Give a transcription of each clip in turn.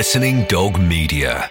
Listening Dog Media.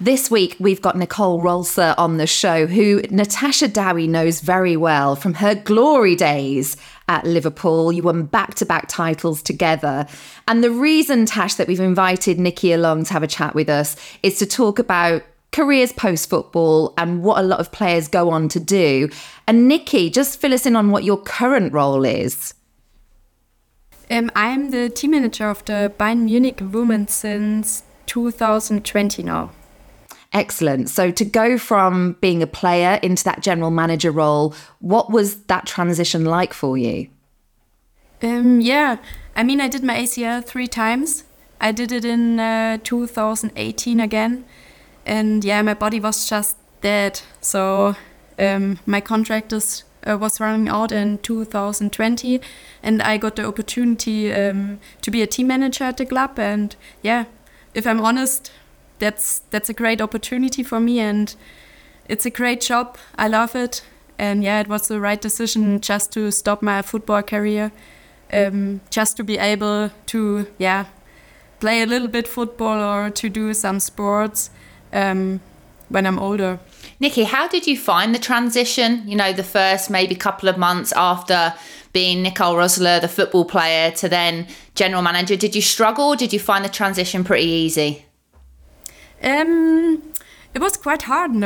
This week, we've got Nicole Rolser on the show, who Natasha Dowie knows very well from her glory days at Liverpool. You won back-to-back titles together. And the reason, Tash, that we've invited Nikki along to have a chat with us is to talk about careers post-football and what a lot of players go on to do. And Nikki, just fill us in on what your current role is. I'm the team manager of the Bayern Munich women since 2020 now. Excellent. So to go from being a player into that general manager role, what was that transition like for you? I did my ACL 3 times. I did it in 2018 again. And yeah, my body was just dead. So my contract was running out in 2020. And I got the opportunity to be a team manager at the club. And yeah, if I'm honest, that's a great opportunity for me, and it's a great job. I love it, and yeah, it was the right decision just to stop my football career, just to be able to play a little bit football or to do some sports when I'm older. Nikki, how did you find the transition? You know, the first maybe couple of months after being Nicole Rolser, the football player, to then general manager. Did you struggle, or did you find the transition pretty easy? It was quite hard in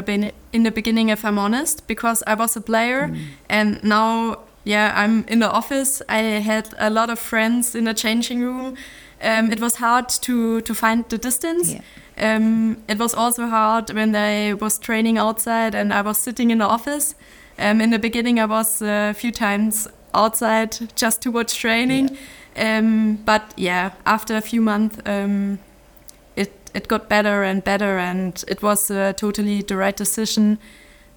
the beginning, if I'm honest, because I was a player and now, I'm in the office. I had a lot of friends in the changing room. It was hard to find the distance. Yeah. It was also hard when I was training outside and I was sitting in the office. In the beginning, I was a few times outside just to watch training. Yeah. But after a few months, it got better and better, and it was totally the right decision.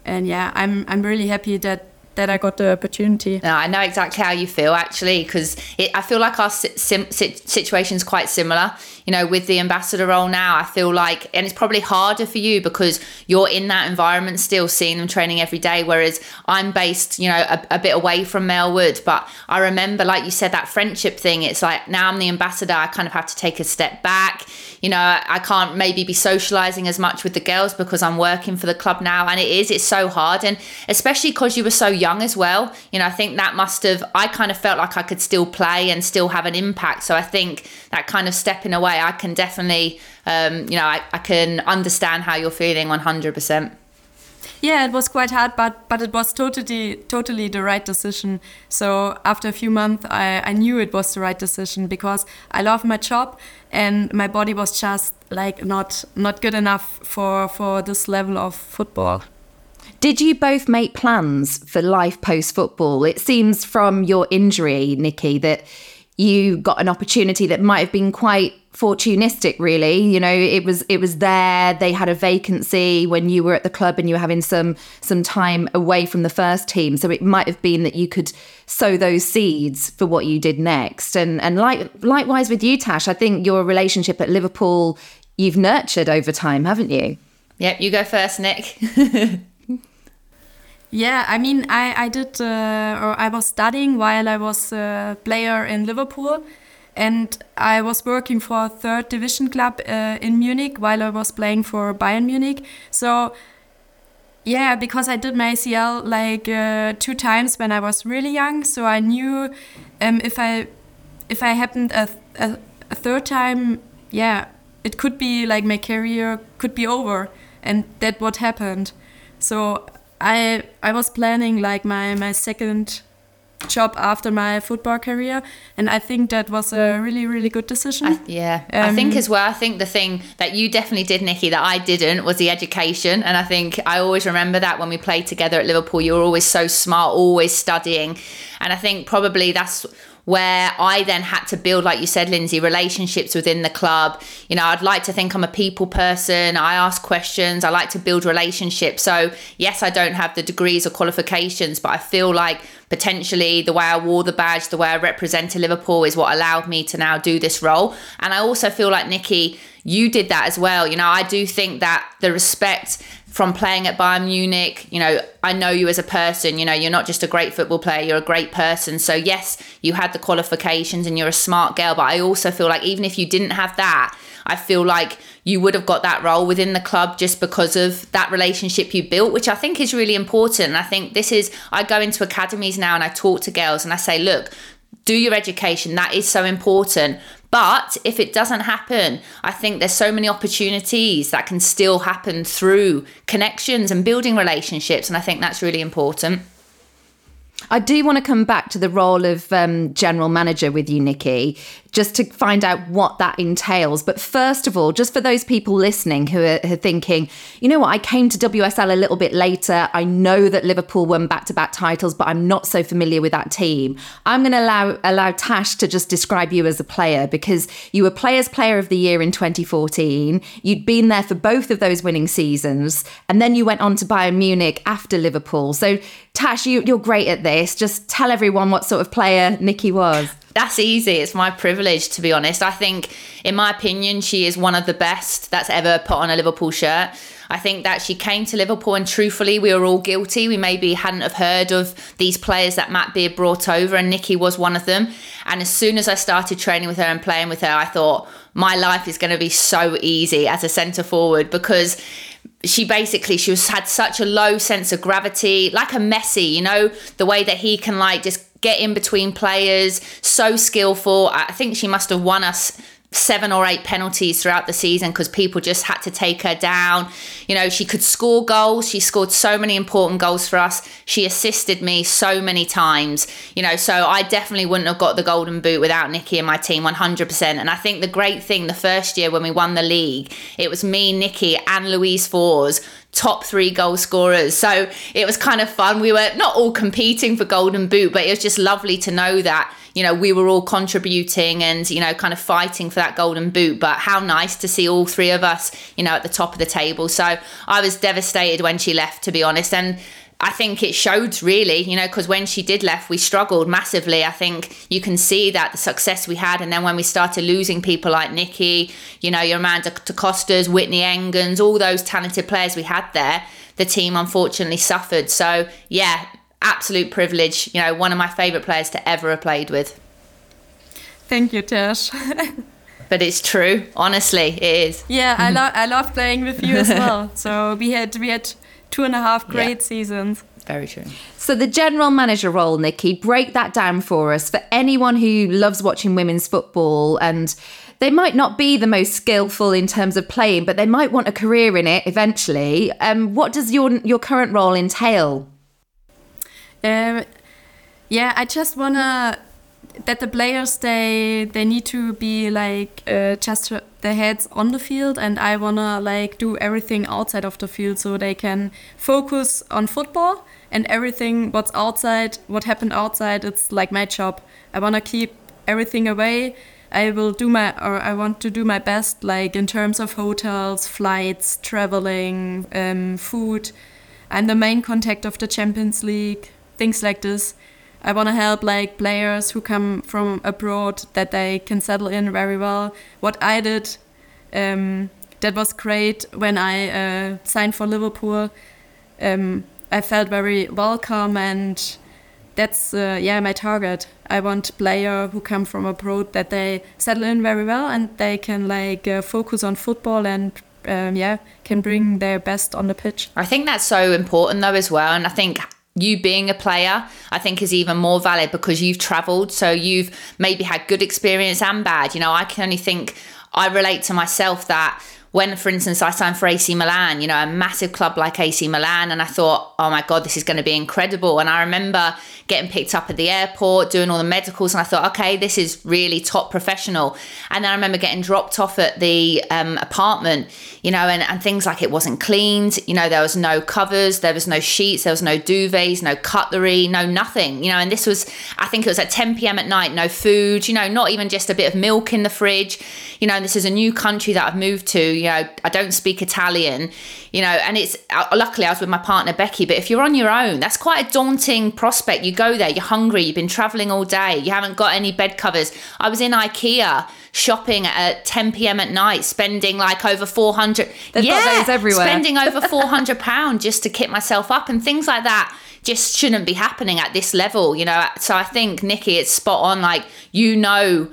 And yeah, I'm really happy that I got the opportunity. No, I know exactly how you feel, actually, because I feel like our situation's quite similar. You know, with the ambassador role now, I feel like, and it's probably harder for you because you're in that environment still, seeing them training every day, whereas I'm based, you know, a bit away from Melwood. But I remember, like you said, that friendship thing. It's like, now I'm the ambassador, I kind of have to take a step back. You know, I can't maybe be socialising as much with the girls because I'm working for the club now. And it's so hard. And especially because you were so young as well. You know, I think that I kind of felt like I could still play and still have an impact. So I think that kind of stepping away, I can definitely, I can understand how you're feeling 100%. Yeah, it was quite hard, but it was totally the right decision. So after a few months, I knew it was the right decision because I love my job and my body was just like not good enough for this level of football. Did you both make plans for life post-football? It seems from your injury, Nikki, that you got an opportunity that might have been quite fortunistic, really. You know, it was there. They had a vacancy when you were at the club and you were having some time away from the first team. So it might have been that you could sow those seeds for what you did next. And likewise with you, Tash, I think your relationship at Liverpool, you've nurtured over time, haven't you? Yep, you go first, Nick. Yeah, I mean, I was studying while I was a player in Liverpool, and I was working for a 3rd division club in Munich while I was playing for Bayern Munich. So Yeah, because I did my ACL like 2 times when I was really young, so I knew if I happened a third time, yeah, it could be like my career could be over, and that what happened. So I was planning like my second job after my football career, and I think that was a really, really good decision. I think as well, I think the thing that you definitely did, Nikki, that I didn't, was the education. And I think I always remember that when we played together at Liverpool, you were always so smart, always studying, and I think probably that's where I then had to build, like you said, Lindsey, relationships within the club. You know, I'd like to think I'm a people person. I ask questions. I like to build relationships. So yes, I don't have the degrees or qualifications, but I feel like potentially the way I wore the badge, the way I represented Liverpool is what allowed me to now do this role. And I also feel like, Nikki, you did that as well. You know, I do think that the respect from playing at Bayern Munich, you know, I know you as a person, you know, you're not just a great football player, you're a great person. So yes, you had the qualifications and you're a smart girl, but I also feel like even if you didn't have that, I feel like you would have got that role within the club just because of that relationship you built, which I think is really important. And I think this is, I go into academies now and I talk to girls and I say, look, do your education, that is so important. But if it doesn't happen, I think there's so many opportunities that can still happen through connections and building relationships. And I think that's really important. I do want to come back to the role of general manager with you, Nikki, just to find out what that entails. But first of all, just for those people listening who are thinking, you know what, I came to WSL a little bit later. I know that Liverpool won back-to-back titles, but I'm not so familiar with that team. I'm going to allow Tash to just describe you as a player, because you were Players' Player of the Year in 2014. You'd been there for both of those winning seasons. And then you went on to Bayern Munich after Liverpool. So Tash, you're great at this. Just tell everyone what sort of player Nikki was. That's easy. It's my privilege, to be honest. I think, in my opinion, she is one of the best that's ever put on a Liverpool shirt. I think that she came to Liverpool and truthfully, we were all guilty. We maybe hadn't have heard of these players that Matt Beard brought over, and Nikki was one of them. And as soon as I started training with her and playing with her, I thought, my life is going to be so easy as a centre forward, because she had such a low sense of gravity, like a Messi, you know, the way that he can like just get in between players, so skillful. I think she must have won us 7 or 8 penalties throughout the season because people just had to take her down. You know, she could score goals. She scored so many important goals for us. She assisted me so many times, you know, so I definitely wouldn't have got the golden boot without Nikki and my team, 100%. And I think the great thing, the first year when we won the league, it was me, Nikki and Louise Fors, top 3 goal scorers. So it was kind of fun. We were not all competing for golden boot, but it was just lovely to know that, you know, we were all contributing and, you know, kind of fighting for that golden boot. But how nice to see all 3 of us, you know, at the top of the table. So I was devastated when she left, to be honest. And I think it showed really, you know, because when she did left, we struggled massively. I think you can see that the success we had. And then when we started losing people like Nikki, you know, your Amanda DaCosta's, Whitney Engans, all those talented players we had there, the team unfortunately suffered. So, yeah, absolute privilege. You know, one of my favourite players to ever have played with. Thank you, Tash. But it's true. Honestly, it is. Yeah, I love playing with you as well. So we had 2.5 great seasons. Very true. So the general manager role, Nikki, break that down for us. For anyone who loves watching women's football and they might not be the most skillful in terms of playing, but they might want a career in it eventually. What does your current role entail? I just want to that the players, they need to be like just their heads on the field, and I want to like do everything outside of the field so they can focus on football, and everything what's outside, what happened outside, it's like my job. I want to keep everything away. I want to do my best like in terms of hotels, flights, traveling, food. I'm the main contact of the Champions League, things like this. I want to help like players who come from abroad that they can settle in very well. What I did, that was great when I signed for Liverpool. I felt very welcome, and that's my target. I want players who come from abroad that they settle in very well and they can like focus on football and can bring their best on the pitch. I think that's so important though as well. And I think you being a player, I think is even more valid because you've travelled. So you've maybe had good experience and bad. You know, I can only think, I relate to myself that when, for instance, I signed for AC Milan, you know, a massive club like AC Milan, and I thought, oh my God, this is going to be incredible. And I remember getting picked up at the airport, doing all the medicals, and I thought, okay, this is really top professional. And then I remember getting dropped off at the apartment, you know, and things like it wasn't cleaned, you know, there was no covers, there was no sheets, there was no duvets, no cutlery, no nothing, you know, and this was, I think it was at 10 p.m. at night, no food, you know, not even just a bit of milk in the fridge, you know, and this is a new country that I've moved to. You know, I don't speak Italian, you know, and it's, luckily I was with my partner Becky, but if you're on your own, that's quite a daunting prospect. You go there, you're hungry, you've been traveling all day, you haven't got any bed covers. I was in IKEA shopping at 10 p.m. at night, spending like over 400. They've got those everywhere. Spending over £400 just to kit myself up and things like that. Just shouldn't be happening at this level, you know. So I think, Nikki, it's spot on. Like, you know,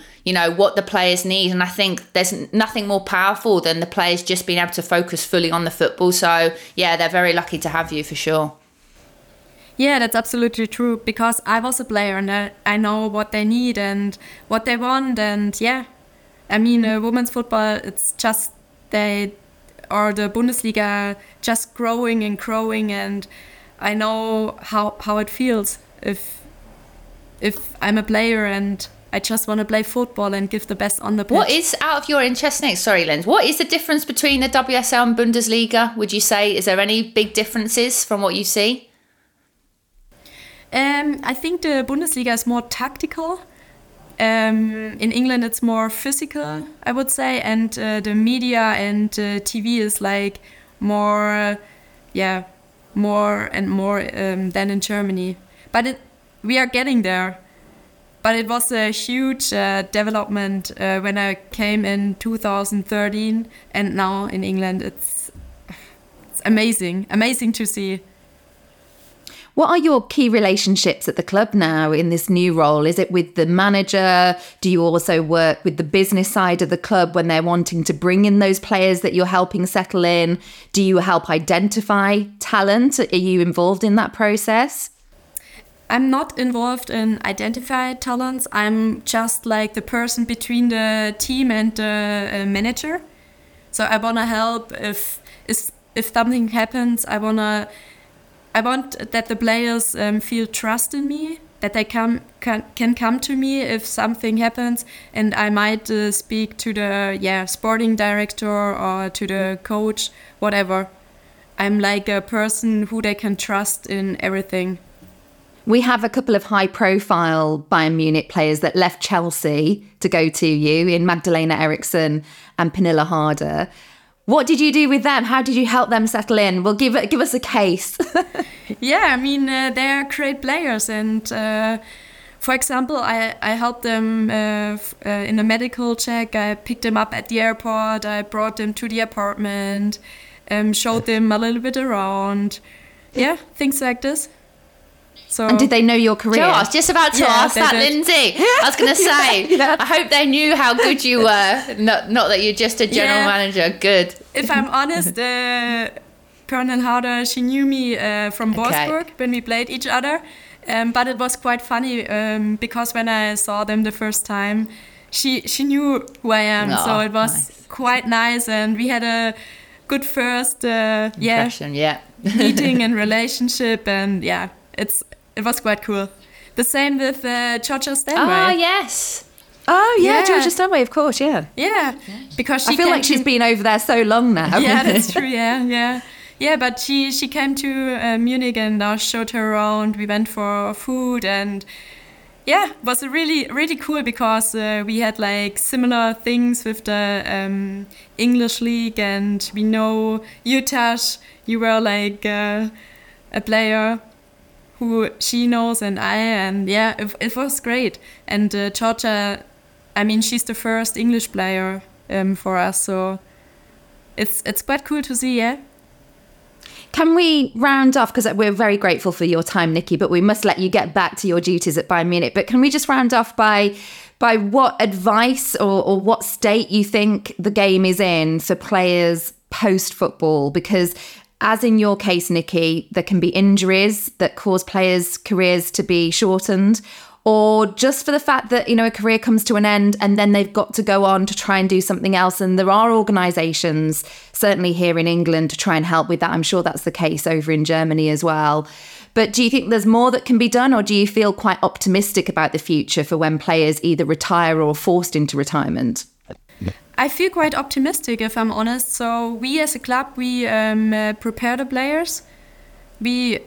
what the players need. And I think there's nothing more powerful than the players just being able to focus fully on the football. So, yeah, they're very lucky to have you for sure. Yeah, that's absolutely true, because I was a player and I know what they need and what they want. And, yeah, I mean, women's football, it's just they are the Bundesliga just growing and growing, and I know how it feels if I'm a player and I just want to play football and give the best on the pitch. What is, out of your interest, Nick, sorry, Linz, what is the difference between the WSL and Bundesliga, would you say? Is there any big differences from what you see? I think the Bundesliga is more tactical. In England, it's more physical, I would say. And the media and TV is like more than in Germany. But we are getting there. But it was a huge development when I came in 2013, and now in England it's amazing to see. What are your key relationships at the club now in this new role? Is it with the manager? Do you also work with the business side of the club when they're wanting to bring in those players that you're helping settle in? Do you help identify talent? Are you involved in that process? I'm not involved in identified talents. I'm just like the person between the team and the manager. So I wanna help if something happens. I want that the players feel trust in me, that they can come to me if something happens, and I might speak to the sporting director or to the coach, whatever. I'm like a person who they can trust in everything. We have a couple of high-profile Bayern Munich players that left Chelsea to go to you, in Magdalena Eriksson and Pernilla Harder. What did you do with them? How did you help them settle in? Well, give us a case. Yeah, I mean, they're great players. And for example, I helped them in a medical check. I picked them up at the airport. I brought them to the apartment, showed them a little bit around. Yeah, things like this. So, and did they know your career? Sure, I was just about to ask that, Lindsay. I was going to say, I hope they knew how good you were. Not that you're just a general manager. Good. If I'm honest, Pernilla Harder, she knew me from Wolfsburg when we played each other. But it was quite funny because when I saw them the first time, she knew who I am. Oh, so it was quite nice. And we had a good first impression, meeting and relationship. And it was quite cool. The same with Georgia Stanway. Oh, yes. Oh, yeah, Georgia Stanway, of course, yeah. Yeah, because I feel like she's been over there so long now. Yeah, that's true, yeah. Yeah, but she came to Munich and I showed her around. We went for food and, it was really, really cool because we had like similar things with the English league, and we know you, Tash, you were like a player who she knows, it was great. And Georgia, I mean, she's the first English player for us, so it's quite cool to see, yeah. Can we round off, because we're very grateful for your time, Nikki, but we must let you get back to your duties at Bayern Munich, but can we just round off by what advice or what state you think the game is in for players, post-football? Because as in your case, Nikki, there can be injuries that cause players' careers to be shortened, or just for the fact that, you know, a career comes to an end and then they've got to go on to try and do something else. And there are organisations, certainly here in England, to try and help with that. I'm sure that's the case over in Germany as well. But do you think there's more that can be done, or do you feel quite optimistic about the future for when players either retire or are forced into retirement? I feel quite optimistic, if I'm honest. So we as a club, we prepare the players. We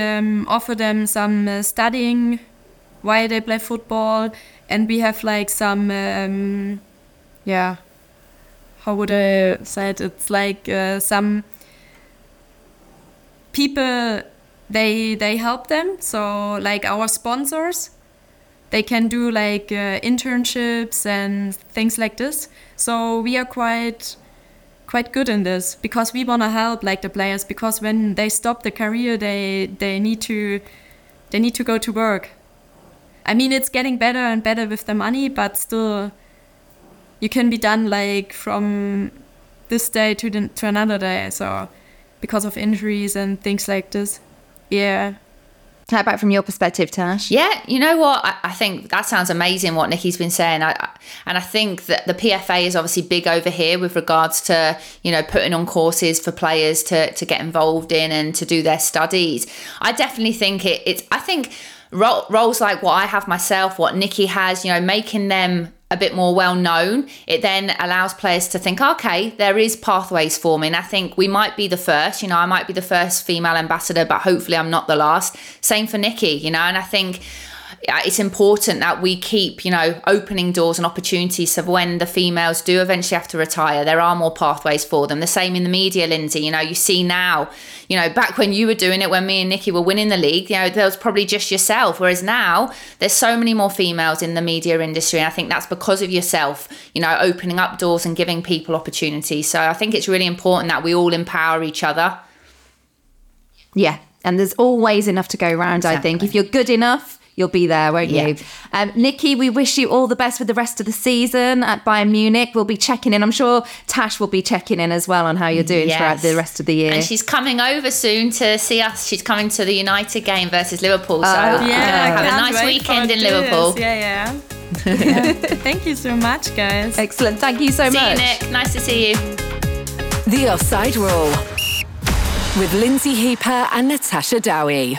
offer them some studying why they play football, and we have like some, how would I say it? It's like some people, they help them. So like our sponsors, they can do like internships and things like this. So we are quite good in this, because we want to help like the players, because when they stop the career, they need to go to work. I mean, it's getting better and better with the money, but still, you can be done like from this day to another day. So, because of injuries and things like this, yeah. How about from your perspective, Tash? Yeah, you know what? I think that sounds amazing, what Nikki's been saying. And I think that the PFA is obviously big over here with regards to, you know, putting on courses for players to get involved in and to do their studies. I definitely think I think roles like what I have myself, what Nikki has, you know, making them a bit more well known, it then allows players to think, okay, there is pathways forming. I think we might be the first, you know, I might be the first female ambassador, but hopefully I'm not the last. Same for Nikki, you know, and I think it's important that we keep, you know, opening doors and opportunities so when the females do eventually have to retire, there are more pathways for them. The same in the media, Lindsay, you know, you see now, you know, back when you were doing it, when me and Nikki were winning the league, you know, there was probably just yourself. Whereas now there's so many more females in the media industry. And I think that's because of yourself, you know, opening up doors and giving people opportunities. So I think it's really important that we all empower each other. Yeah. And there's always enough to go around, exactly. I think. If you're good enough, you'll be there, won't you? Nikki, we wish you all the best with the rest of the season at Bayern Munich. We'll be checking in. I'm sure Tash will be checking in as well on how you're doing throughout the rest of the year. And she's coming over soon to see us. She's coming to the United game versus Liverpool. So have a nice weekend in Liverpool. Yeah. Thank you so much, guys. Excellent. Thank you so much. See you, Nick. Nice to see you. The Offside Rule with Lindsey Heeper and Natasha Dowie.